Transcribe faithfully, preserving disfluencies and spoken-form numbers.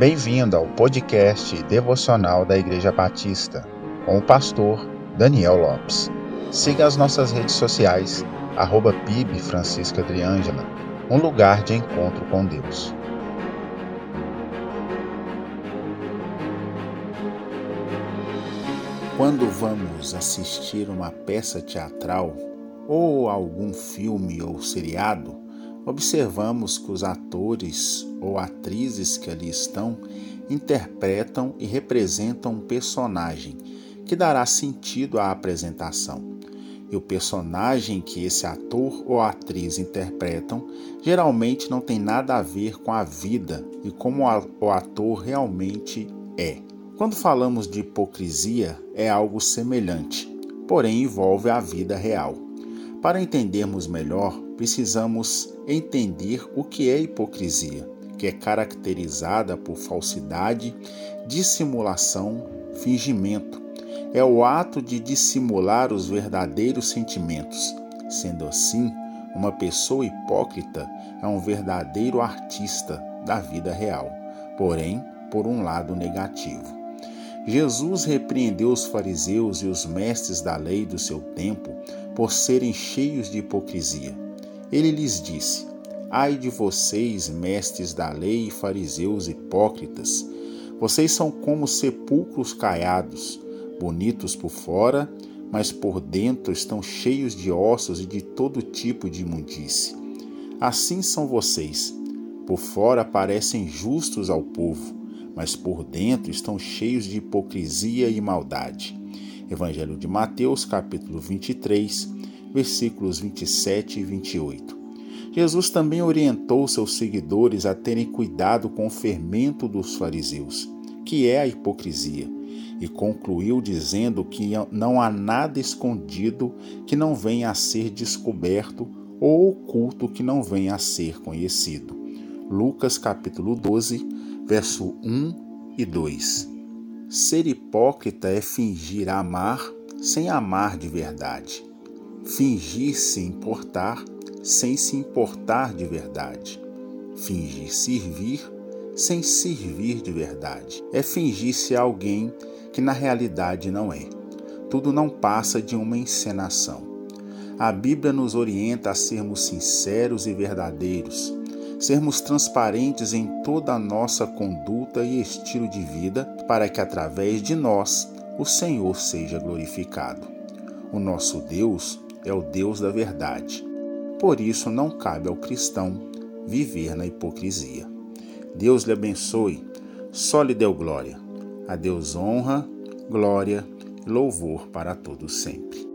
Bem-vindo ao podcast devocional da Igreja Batista, com o pastor Daniel Lopes. Siga as nossas redes sociais, arroba PIBFranciscadriangela, um lugar de encontro com Deus. Quando vamos assistir uma peça teatral ou algum filme ou seriado, observamos que os atores ou atrizes que ali estão interpretam e representam um personagem que dará sentido à apresentação. E o personagem que esse ator ou atriz interpretam geralmente não tem nada a ver com a vida e como o ator realmente é. Quando falamos de hipocrisia, é algo semelhante, porém envolve a vida real. Para entendermos melhor, precisamos entender o que é hipocrisia, que é caracterizada por falsidade, dissimulação, fingimento. É o ato de dissimular os verdadeiros sentimentos. Sendo assim, uma pessoa hipócrita é um verdadeiro artista da vida real, porém, por um lado negativo. Jesus repreendeu os fariseus e os mestres da lei do seu tempo por serem cheios de hipocrisia. Ele lhes disse: "Ai de vocês, mestres da lei e fariseus hipócritas! Vocês são como sepulcros caiados, bonitos por fora, mas por dentro estão cheios de ossos e de todo tipo de imundície. Assim são vocês. Por fora parecem justos ao povo, mas por dentro estão cheios de hipocrisia e maldade." Evangelho de Mateus, capítulo vinte e três, versículos vinte e sete e vinte e oito. Jesus também orientou seus seguidores a terem cuidado com o fermento dos fariseus, que é a hipocrisia, e concluiu dizendo que não há nada escondido que não venha a ser descoberto ou oculto que não venha a ser conhecido. Lucas, capítulo doze, verso um e dois. Ser hipócrita é fingir amar sem amar de verdade. Fingir se importar sem se importar de verdade. Fingir servir sem servir de verdade. É fingir ser alguém que na realidade não é. Tudo não passa de uma encenação. A Bíblia nos orienta a sermos sinceros e verdadeiros, sermos transparentes em toda a nossa conduta e estilo de vida, para que através de nós o Senhor seja glorificado. O nosso Deus é o Deus da verdade. Por isso não cabe ao cristão viver na hipocrisia. Deus lhe abençoe, só lhe deu glória. A Deus honra, glória e louvor para todos sempre.